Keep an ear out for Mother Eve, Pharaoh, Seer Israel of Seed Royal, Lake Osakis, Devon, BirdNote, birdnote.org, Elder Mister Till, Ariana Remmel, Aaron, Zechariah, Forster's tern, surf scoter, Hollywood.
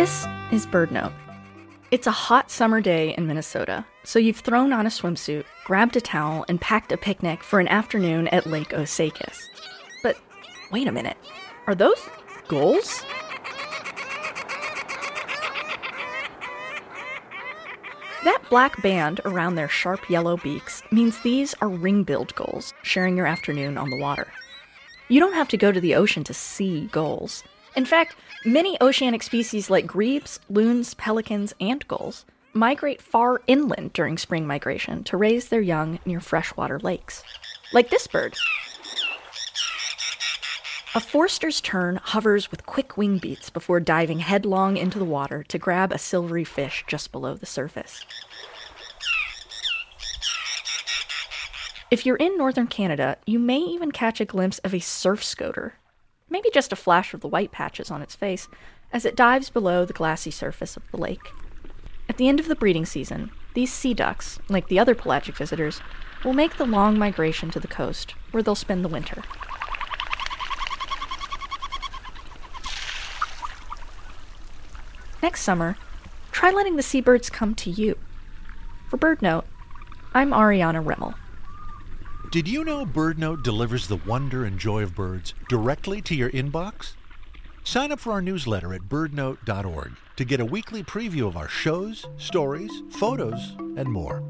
This is BirdNote. It's a hot summer day in Minnesota, so you've thrown on a swimsuit, grabbed a towel, and packed a picnic for an afternoon at Lake Osakis. But wait a minute, are those gulls? That black band around their sharp yellow beaks means these are ring-billed gulls sharing your afternoon on the water. You don't have to go to the ocean to see gulls. In fact, many oceanic species like grebes, loons, pelicans, and gulls migrate far inland during spring migration to raise their young near freshwater lakes. Like this bird. A Forster's tern hovers with quick wing beats before diving headlong into the water to grab a silvery fish just below the surface. If you're in northern Canada, you may even catch a glimpse of a surf scoter, maybe just a flash of the white patches on its face, as it dives below the glassy surface of the lake. At the end of the breeding season, these sea ducks, like the other pelagic visitors, will make the long migration to the coast, where they'll spend the winter. Next summer, try letting the seabirds come to you. For BirdNote, I'm Ariana Remmel. Did you know BirdNote delivers the wonder and joy of birds directly to your inbox? Sign up for our newsletter at birdnote.org to get a weekly preview of our shows, stories, photos, and more.